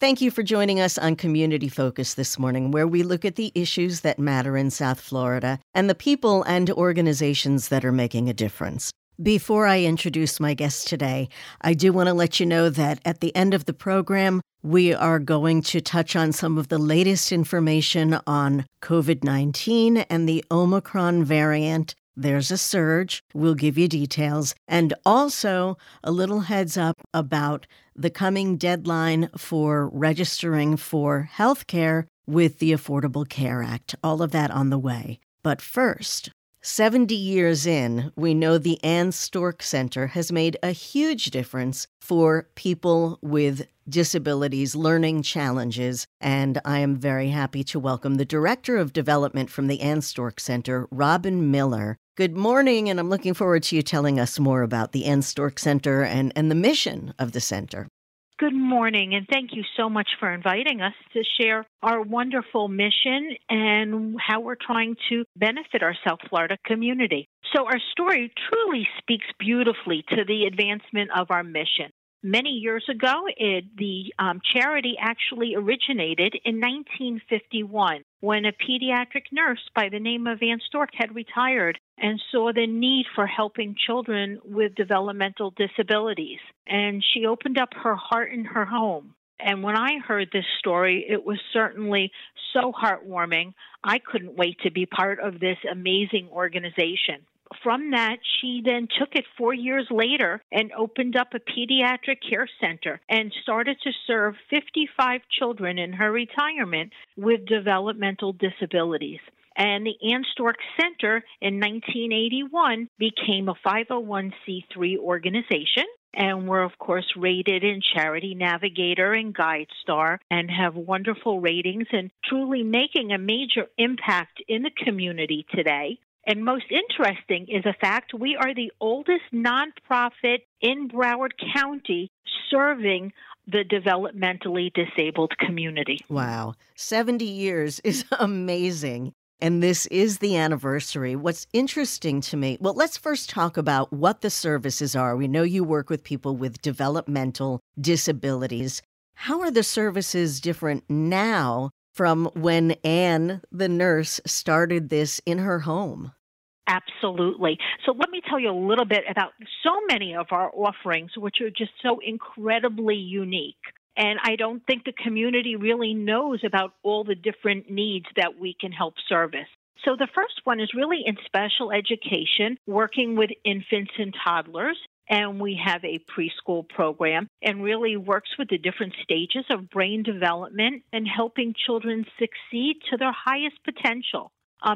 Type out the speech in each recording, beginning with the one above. Thank you for joining us on Community Focus this morning, where we look at the issues that matter in South Florida and the people and organizations that are making a difference. Before I introduce my guest today, I do want to let you know that at the end of the program, we are going to touch on some of the latest information on COVID-19 and the Omicron variant. There's a surge. We'll give you details. And also a little heads up about the coming deadline for registering for healthcare with the Affordable Care Act. All of that on the way. But first, 70 years in, we know the Ann Storck Center has made a huge difference for people with disabilities, learning challenges, and I am very happy to welcome the Director of Development from the Ann Storck Center, Robin Miller. Good morning, and I'm looking forward to you telling us more about the Ann Storck Center and the mission of the center. Good morning, and thank you so much for inviting us to share our wonderful mission and how we're trying to benefit our South Florida community. So our story truly speaks beautifully to the advancement of our mission. Many years ago, the charity actually originated in 1951 when a pediatric nurse by the name of Ann Storck had retired and saw the need for helping children with developmental disabilities. And she opened up her heart and her home. And when I heard this story, it was certainly so heartwarming. I couldn't wait to be part of this amazing organization. From that, she then took it 4 years later and opened up a pediatric care center and started to serve 55 children in her retirement with developmental disabilities. And the Ann Storck Center in 1981 became a 501c3 organization. And we're, of course, rated in Charity Navigator and GuideStar and have wonderful ratings and truly making a major impact in the community today. And most interesting is the fact we are the oldest nonprofit in Broward County serving the developmentally disabled community. Wow. 70 years is amazing. And this is the anniversary. What's interesting to me, well, let's first talk about what the services are. We know you work with people with developmental disabilities. How are the services different now from when Ann, the nurse, started this in her home? Absolutely. So let me tell you a little bit about so many of our offerings, which are just so incredibly unique. And I don't think the community really knows about all the different needs that we can help service. So the first one is really in special education, working with infants and toddlers. And we have a preschool program and really works with the different stages of brain development and helping children succeed to their highest potential.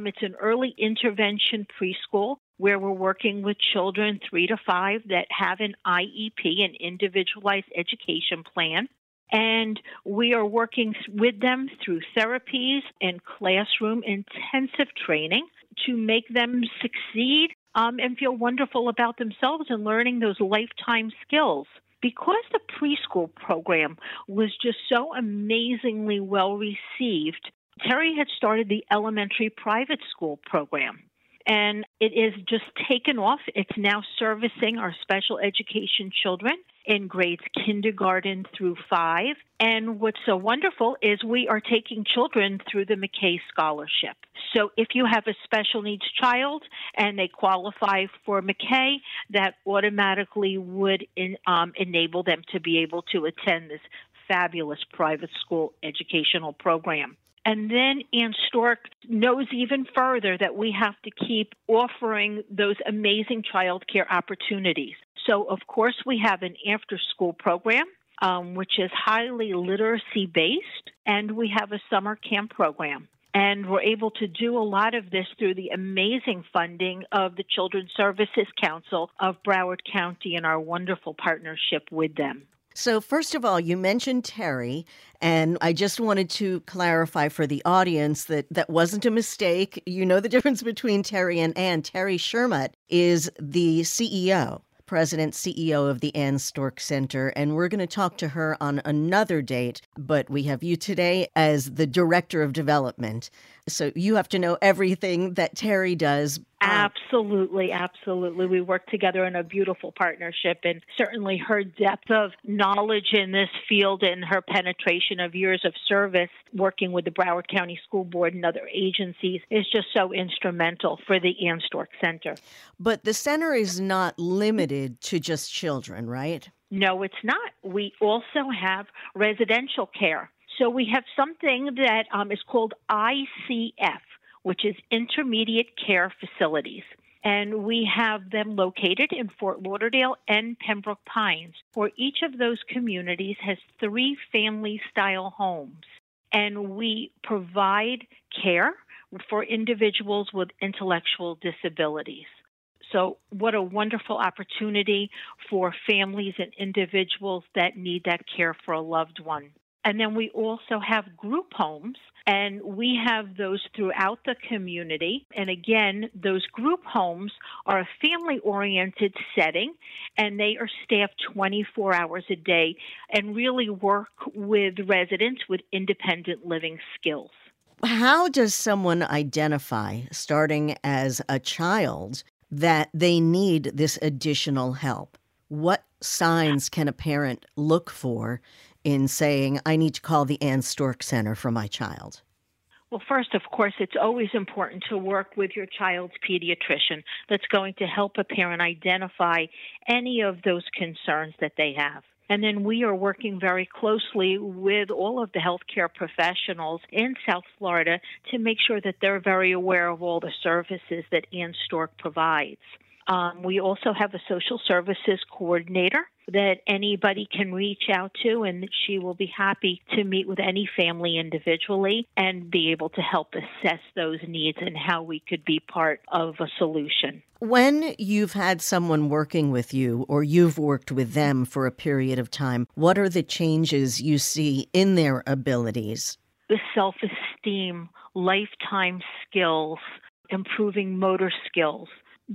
It's an early intervention preschool where we're working with children 3 to 5 that have an IEP, an individualized education plan. And we are working with them through therapies and classroom intensive training to make them succeed and feel wonderful about themselves and learning those lifetime skills. Because the preschool program was just so amazingly well received, Terry had started the elementary private school program, and it is just taken off. It's now servicing our special education children in grades kindergarten through 5. And what's so wonderful is we are taking children through the McKay Scholarship. So if you have a special needs child and they qualify for McKay, that automatically would enable them to be able to attend this fabulous private school educational program. And then Ann Storck knows even further that we have to keep offering those amazing childcare opportunities. So, of course, we have an after-school program, which is highly literacy-based, and we have a summer camp program. And we're able to do a lot of this through the amazing funding of the Children's Services Council of Broward County and our wonderful partnership with them. So first of all, you mentioned Terry, and I just wanted to clarify for the audience that wasn't a mistake. You know the difference between Terry and Ann. Terry Shermut is the CEO, President, CEO of the Ann Storck Center, and we're going to talk to her on another date, but we have you today as the Director of Development. So you have to know everything that Terry does. Absolutely, absolutely. We work together in a beautiful partnership, and certainly her depth of knowledge in this field and her penetration of years of service working with the Broward County School Board and other agencies is just so instrumental for the Ann Storck Center. But the center is not limited to just children, right? No, it's not. We also have residential care. So we have something that is called ICF, which is Intermediate Care Facilities. And we have them located in Fort Lauderdale and Pembroke Pines, where each of those communities has 3 family-style homes. And we provide care for individuals with intellectual disabilities. So what a wonderful opportunity for families and individuals that need that care for a loved one. And then we also have group homes, and we have those throughout the community. And again, those group homes are a family-oriented setting, and they are staffed 24 hours a day and really work with residents with independent living skills. How does someone identify, starting as a child, that they need this additional help? What signs can a parent look for in saying, I need to call the Ann Storck Center for my child? Well, first, of course, it's always important to work with your child's pediatrician that's going to help a parent identify any of those concerns that they have. And then we are working very closely with all of the healthcare professionals in South Florida to make sure that they're very aware of all the services that Ann Storck provides. We also have a social services coordinator that anybody can reach out to, and she will be happy to meet with any family individually and be able to help assess those needs and how we could be part of a solution. When you've had someone working with you or you've worked with them for a period of time, what are the changes you see in their abilities? The self-esteem, lifetime skills, improving motor skills,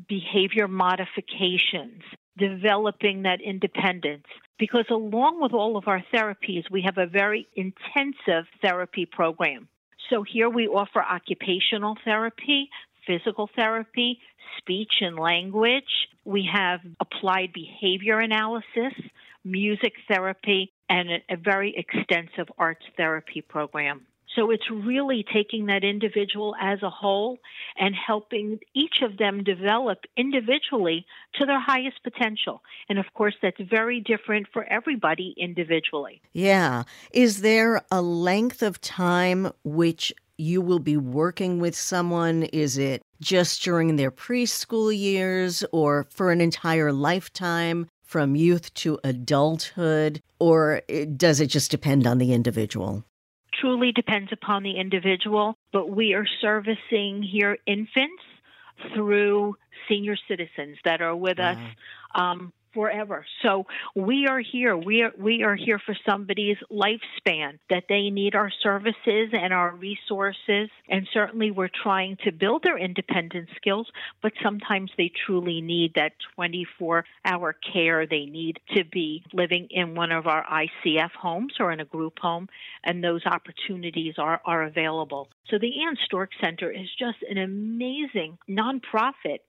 behavior modifications, developing that independence. Because along with all of our therapies, we have a very intensive therapy program. So here we offer occupational therapy, physical therapy, speech and language. We have applied behavior analysis, music therapy, and a very extensive arts therapy program. So it's really taking that individual as a whole and helping each of them develop individually to their highest potential. And of course, that's very different for everybody individually. Yeah. Is there a length of time which you will be working with someone? Is it just during their preschool years or for an entire lifetime from youth to adulthood? Or does it just depend on the individual? Truly depends upon the individual, but we are servicing here infants through senior citizens that are with us forever. So we are here. We are here for somebody's lifespan, that they need our services and our resources. And certainly we're trying to build their independent skills, but sometimes they truly need that 24-hour care. They need to be living in one of our ICF homes or in a group home, and those opportunities are available. So the Ann Storck Center is just an amazing nonprofit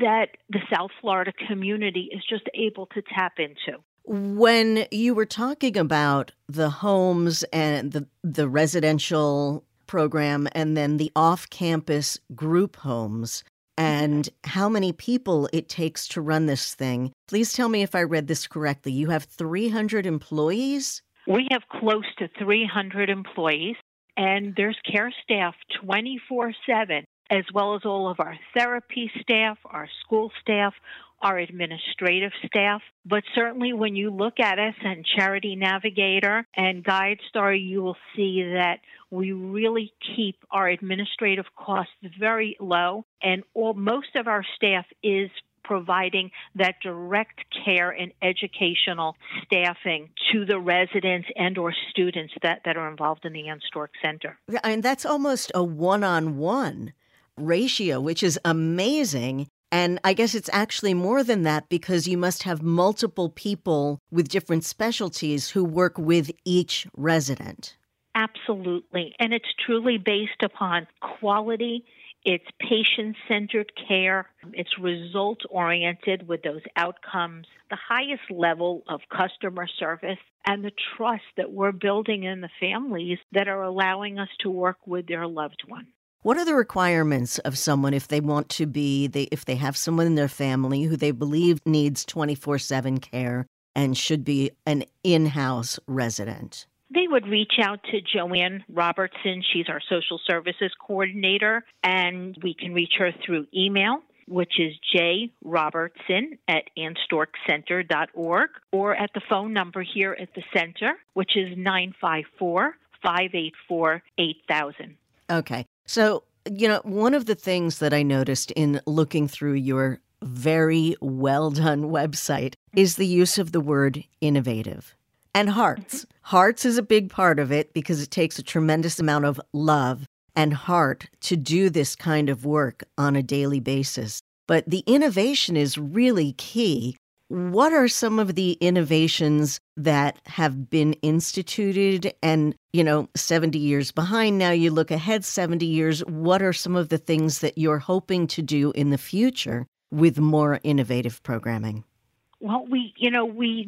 that the South Florida community is just able to tap into. When you were talking about the homes and the residential program and then the off-campus group homes and how many people it takes to run this thing, please tell me if I read this correctly. You have 300 employees? We have close to 300 employees, and there's care staff 24/7. As well as all of our therapy staff, our school staff, our administrative staff. But certainly when you look at us and Charity Navigator and GuideStar, you will see that we really keep our administrative costs very low, and most of our staff is providing that direct care and educational staffing to the residents and or students that are involved in the Ann Storck Center. And that's almost a one-on-one ratio, which is amazing. And I guess it's actually more than that, because you must have multiple people with different specialties who work with each resident. Absolutely. And it's truly based upon quality, It's patient-centered care. It's result-oriented with those outcomes, the highest level of customer service, and the trust that we're building in the families that are allowing us to work with their loved one. What are the requirements of someone if they want to be, if they have someone in their family who they believe needs 24/7 care and should be an in-house resident? They would reach out to Joanne Robertson. She's our social services coordinator, and we can reach her through email, which is jrobertson@annstorckcenter.org, or at the phone number here at the center, which is 954-584-8000. Okay. So, you know, one of the things that I noticed in looking through your very well-done website is the use of the word innovative. And hearts. Hearts is a big part of it because it takes a tremendous amount of love and heart to do this kind of work on a daily basis. But the innovation is really key. What are some of the innovations that have been instituted and, you know, 70 years behind now, you look ahead 70 years, what are some of the things that you're hoping to do in the future with more innovative programming? Well, we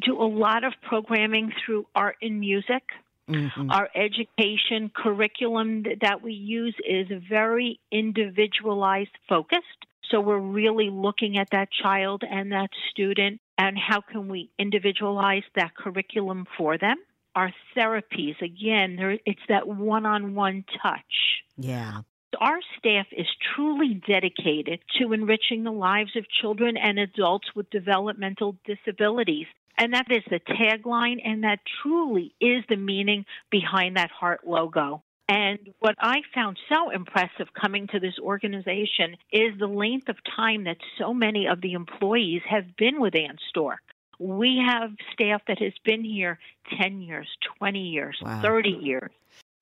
do a lot of programming through art and music. Mm-hmm. Our education curriculum that we use is very individualized focused. So we're really looking at that child and that student and how can we individualize that curriculum for them. Our therapies, again, it's that one-on-one touch. Yeah. Our staff is truly dedicated to enriching the lives of children and adults with developmental disabilities. And that is the tagline, and that truly is the meaning behind that heart logo. And what I found so impressive coming to this organization is the length of time that so many of the employees have been with Ann Storck. We have staff that has been here 10 years, 20 years, wow, 30 years.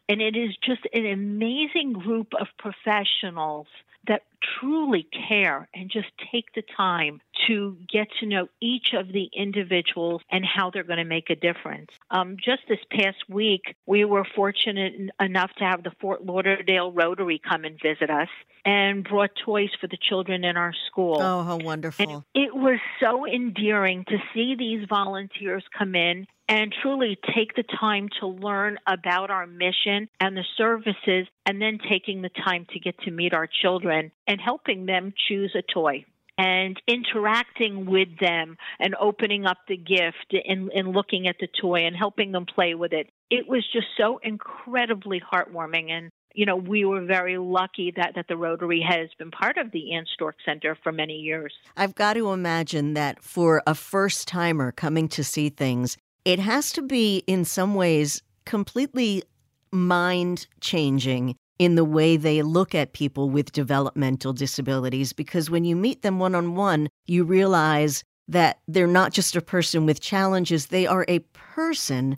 And it is just an amazing group of professionals that truly care and just take the time to get to know each of the individuals and how they're going to make a difference. Just this past week, we were fortunate enough to have the Fort Lauderdale Rotary come and visit us and brought toys for the children in our school. Oh, how wonderful. And it was so endearing to see these volunteers come in and truly take the time to learn about our mission and the services, and then taking the time to get to meet our children and helping them choose a toy and interacting with them and opening up the gift and looking at the toy and helping them play with it. It was just so incredibly heartwarming. And, you know, we were very lucky that the Rotary has been part of the Ann Storck Center for many years. I've got to imagine that for a first-timer coming to see things, it has to be, in some ways, completely mind-changing in the way they look at people with developmental disabilities, because when you meet them one-on-one, you realize that they're not just a person with challenges, they are a person,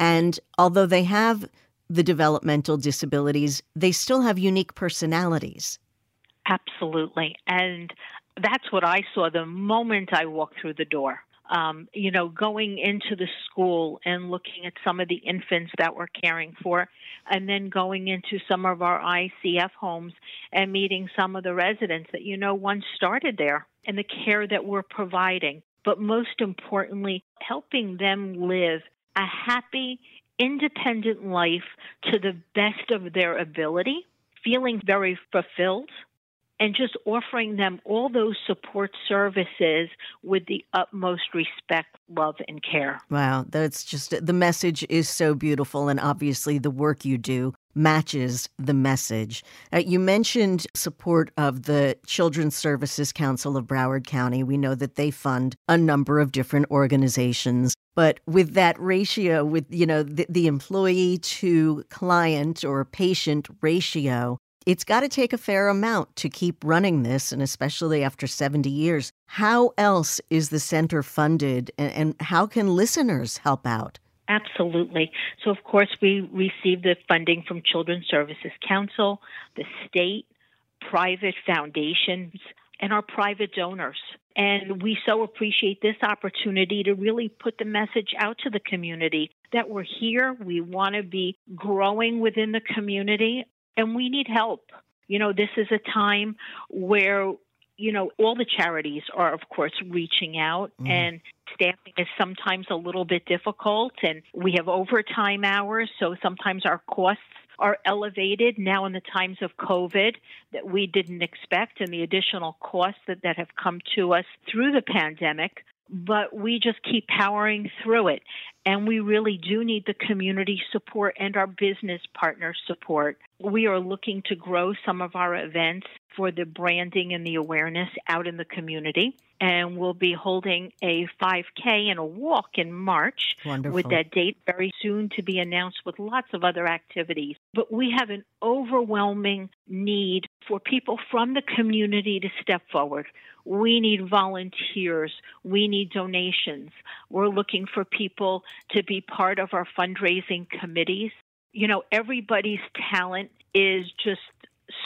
and although they have the developmental disabilities, they still have unique personalities. Absolutely, and that's what I saw the moment I walked through the door. You know, going into the school and looking at some of the infants that we're caring for, and then going into some of our ICF homes and meeting some of the residents that, you know, once started there, and the care that we're providing. But most importantly, helping them live a happy, independent life to the best of their ability, feeling very fulfilled, and just offering them all those support services with the utmost respect, love, and care. Wow, that's just, the message is so beautiful, and obviously the work you do matches the message. You mentioned support of the Children's Services Council of Broward County. We know that they fund a number of different organizations, but with that ratio, with, you know, the employee to client or patient ratio, it's got to take a fair amount to keep running this, and especially after 70 years. How else is the center funded, and how can listeners help out? Absolutely. So, of course, we receive the funding from Children's Services Council, the state, private foundations, and our private donors. And we so appreciate this opportunity to really put the message out to the community that we're here, we want to be growing within the community, and we need help. You know, this is a time where, you know, all the charities are, of course, reaching out, and staffing is sometimes a little bit difficult, and we have overtime hours, so sometimes our costs are elevated now in the times of COVID that we didn't expect, and the additional costs that have come to us through the pandemic. But we just keep powering through it, and we really do need the community support and our business partner support. We are looking to grow some of our events for the branding and the awareness out in the community, and we'll be holding a 5K and a walk in March. Wonderful. With that date very soon to be announced, with lots of other activities. But we have an overwhelming need for people from the community to step forward. We need volunteers. We need donations. We're looking for people to be part of our fundraising committees. You know, everybody's talent is just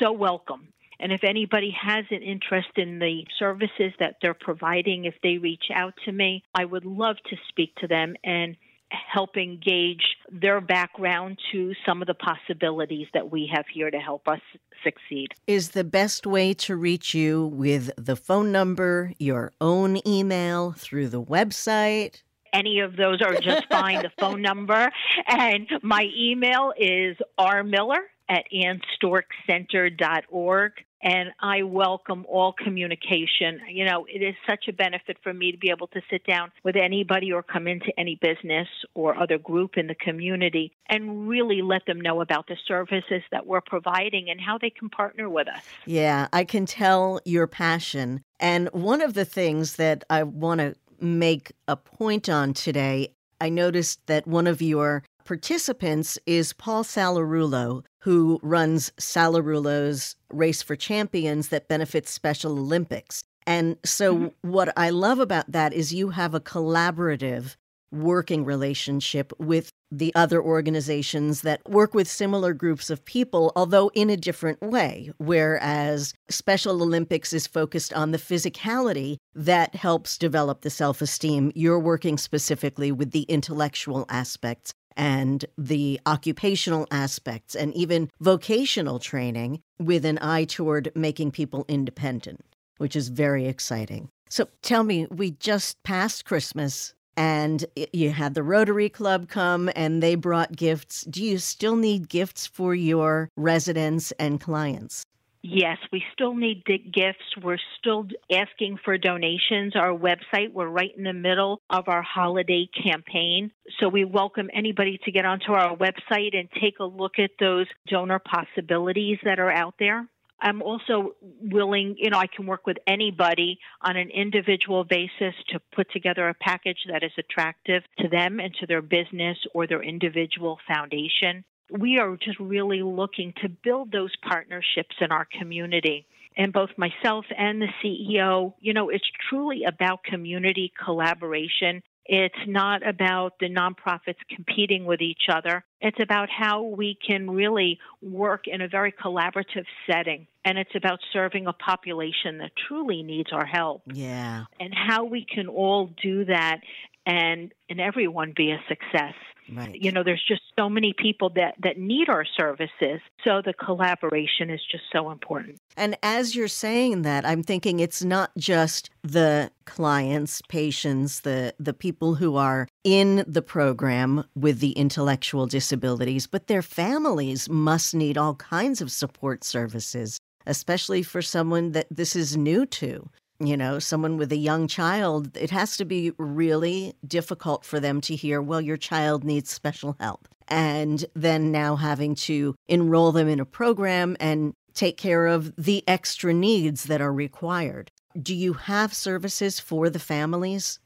so welcome. And if anybody has an interest in the services that they're providing, if they reach out to me, I would love to speak to them and help engage their background to some of the possibilities that we have here to help us succeed. Is the best way to reach you with the phone number, your own email, through the website? Any of those are just fine. The phone number and my email is rmiller@annstorckcenter.org. And I welcome all communication. You know, it is such a benefit for me to be able to sit down with anybody or come into any business or other group in the community and really let them know about the services that we're providing and how they can partner with us. Yeah, I can tell your passion. And one of the things that I want to make a point on today, I noticed that one of your participants is Paul Salarulo, who runs Salarulo's Race for Champions that benefits Special Olympics. And so what I love about that is you have a collaborative working relationship with the other organizations that work with similar groups of people, although in a different way, whereas Special Olympics is focused on the physicality that helps develop the self-esteem. You're working specifically with the intellectual aspects and the occupational aspects and even vocational training with an eye toward making people independent, which is very exciting. So tell me, we just passed Christmas and you had the Rotary Club come and they brought gifts. Do you still need gifts for your residents and clients? Yes, we still need gifts. We're still asking for donations. Our website, we're right in the middle of our holiday campaign. So we welcome anybody to get onto our website and take a look at those donor possibilities that are out there. I'm also willing, you know, I can work with anybody on an individual basis to put together a package that is attractive to them and to their business or their individual foundation. We are just really looking to build those partnerships in our community. And both myself and the CEO, you know, it's truly about community collaboration. It's not about the nonprofits competing with each other. It's about how we can really work in a very collaborative setting. And it's about serving a population that truly needs our help. Yeah. And how we can all do that and everyone be a success. Right. You know, there's just so many people that need our services. So the collaboration is just so important. And as you're saying that, I'm thinking it's not just the clients, patients, the people who are in the program with the intellectual disabilities, but their families must need all kinds of support services, especially for someone that this is new to. You know, someone with a young child, it has to be really difficult for them to hear, well, your child needs special help. And then now having to enroll them in a program and take care of the extra needs that are required. Do you have services for the families?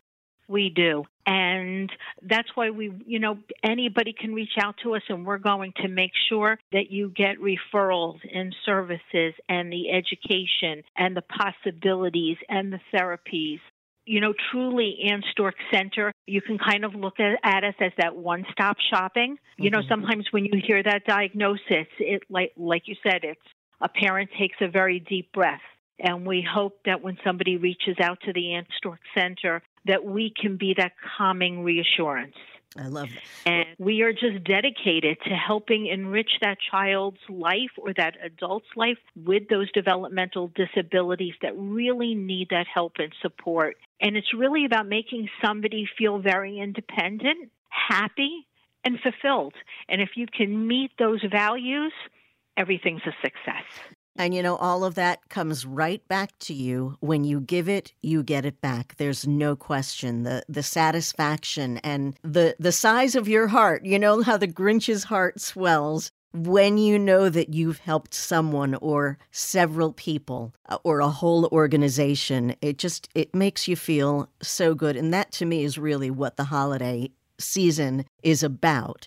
We do. And that's why we, you know, anybody can reach out to us, and we're going to make sure that you get referrals and services and the education and the possibilities and the therapies. You know, truly Ann Storck Center, you can kind of look at us as that one-stop shopping. You know, sometimes when you hear that diagnosis, it like you said, it's a parent takes a very deep breath. And we hope that when somebody reaches out to the Ann Storck Center, that we can be that calming reassurance. I love that. And we are just dedicated to helping enrich that child's life or that adult's life with those developmental disabilities that really need that help and support. And it's really about making somebody feel very independent, happy, and fulfilled. And if you can meet those values, everything's a success. And, you know, all of that comes right back to you. When you give it, you get it back. There's no question. The satisfaction and the size of your heart, you know how the Grinch's heart swells when you know that you've helped someone or several people or a whole organization. It makes you feel so good. And that, to me, is really what the holiday season is about,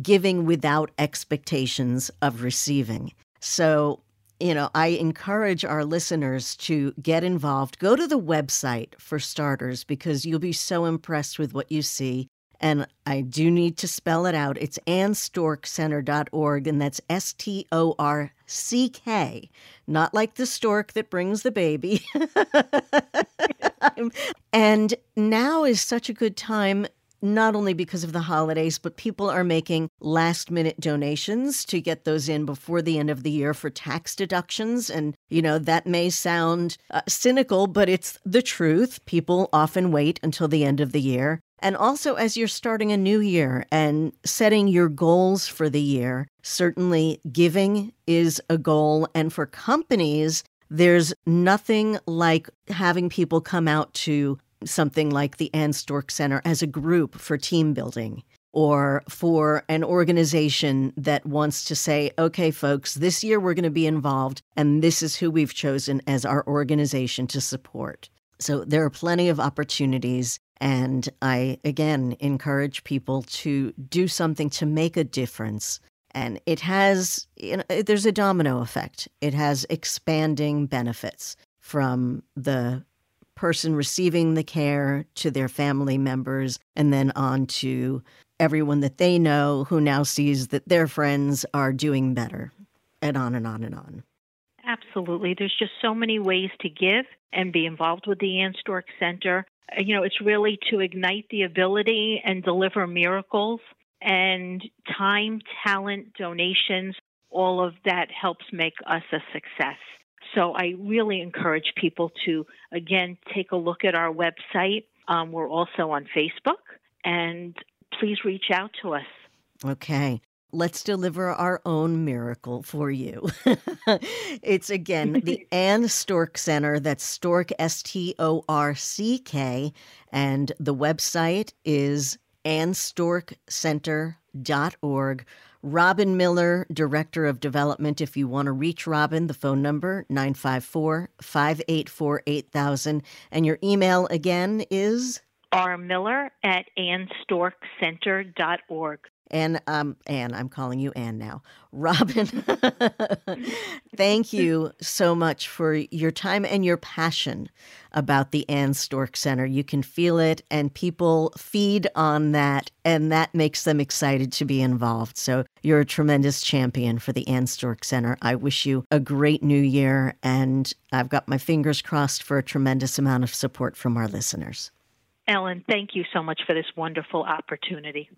giving without expectations of receiving. So, you know, I encourage our listeners to get involved. Go to the website for starters, because you'll be so impressed with what you see. And I do need to spell it out. It's annstorckcenter.org, and that's STORCK. Not like the stork that brings the baby. And now is such a good time, not only because of the holidays, but people are making last-minute donations to get those in before the end of the year for tax deductions. And, you know, that may sound cynical, but it's the truth. People often wait until the end of the year. And also, as you're starting a new year and setting your goals for the year, certainly giving is a goal. And for companies, there's nothing like having people come out to something like the Ann Storck Center as a group for team building, or for an organization that wants to say, okay, folks, this year we're going to be involved, and this is who we've chosen as our organization to support. So there are plenty of opportunities. And I, again, encourage people to do something to make a difference. And it has, you know, there's a domino effect. It has expanding benefits from the person receiving the care to their family members, and then on to everyone that they know who now sees that their friends are doing better, and on and on and on. Absolutely. There's just so many ways to give and be involved with the Ann Storck Center. You know, it's really to ignite the ability and deliver miracles, and time, talent, donations, all of that helps make us a success. So I really encourage people to, again, take a look at our website. We're also on Facebook, and please reach out to us. Okay. Let's deliver our own miracle for you. It's, again, the Ann Storck Center. That's Stork, STORCK. And the website is annstorckcenter.org. Robin Miller, Director of Development. If you want to reach Robin, the phone number, 954-584-8000. And your email, again, is? rmiller@annstorckcenter.org. And Ann, I'm calling you Ann now. Robin, thank you so much for your time and your passion about the Ann Storck Center. You can feel it, and people feed on that, and that makes them excited to be involved. So you're a tremendous champion for the Ann Storck Center. I wish you a great new year, and I've got my fingers crossed for a tremendous amount of support from our listeners. Ellen, thank you so much for this wonderful opportunity.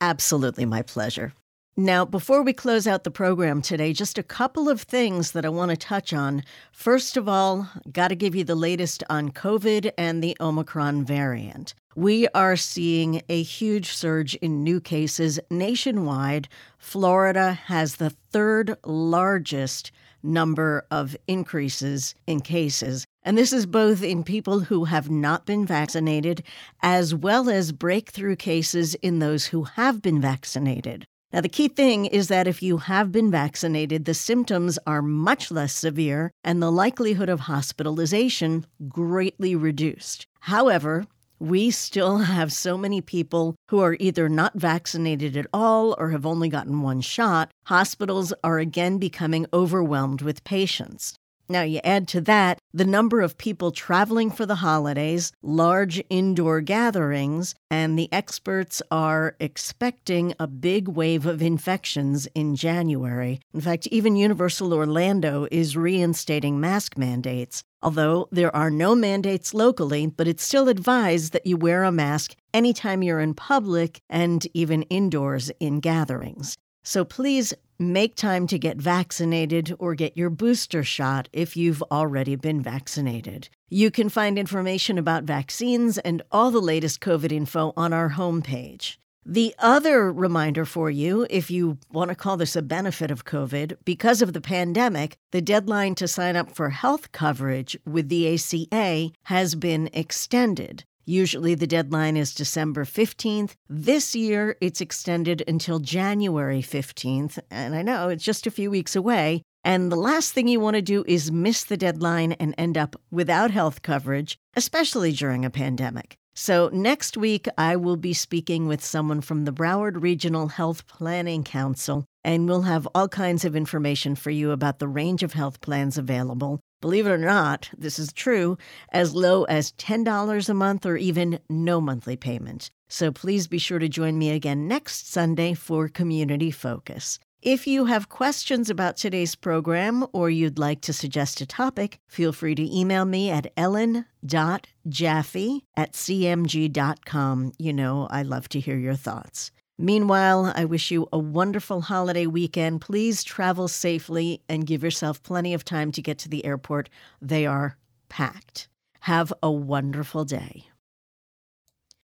Absolutely, my pleasure. Now, before we close out the program today, just a couple of things that I want to touch on. First of all, got to give you the latest on COVID and the Omicron variant. We are seeing a huge surge in new cases nationwide. Florida has the third largest number of increases in cases. And this is both in people who have not been vaccinated, as well as breakthrough cases in those who have been vaccinated. Now, the key thing is that if you have been vaccinated, the symptoms are much less severe and the likelihood of hospitalization greatly reduced. However, we still have so many people who are either not vaccinated at all or have only gotten one shot. Hospitals are again becoming overwhelmed with patients. Now you add to that the number of people traveling for the holidays, large indoor gatherings, and the experts are expecting a big wave of infections in January. In fact, even Universal Orlando is reinstating mask mandates, although there are no mandates locally, but it's still advised that you wear a mask anytime you're in public and even indoors in gatherings. So please make time to get vaccinated or get your booster shot if you've already been vaccinated. You can find information about vaccines and all the latest COVID info on our homepage. The other reminder for you, if you want to call this a benefit of COVID, because of the pandemic, the deadline to sign up for health coverage with the ACA has been extended. Usually the deadline is December 15th. This year, it's extended until January 15th. And I know it's just a few weeks away. And the last thing you want to do is miss the deadline and end up without health coverage, especially during a pandemic. So next week, I will be speaking with someone from the Broward Regional Health Planning Council, and we'll have all kinds of information for you about the range of health plans available. Believe it or not, this is true, as low as $10 a month or even no monthly payment. So please be sure to join me again next Sunday for Community Focus. If you have questions about today's program or you'd like to suggest a topic, feel free to email me at ellen.jaffe@cmg.com. You know, I love to hear your thoughts. Meanwhile, I wish you a wonderful holiday weekend. Please travel safely and give yourself plenty of time to get to the airport. They are packed. Have a wonderful day.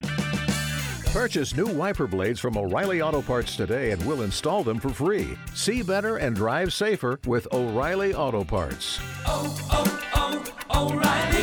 Purchase new wiper blades from O'Reilly Auto Parts today and we'll install them for free. See better and drive safer with O'Reilly Auto Parts. Oh, oh, oh, O'Reilly.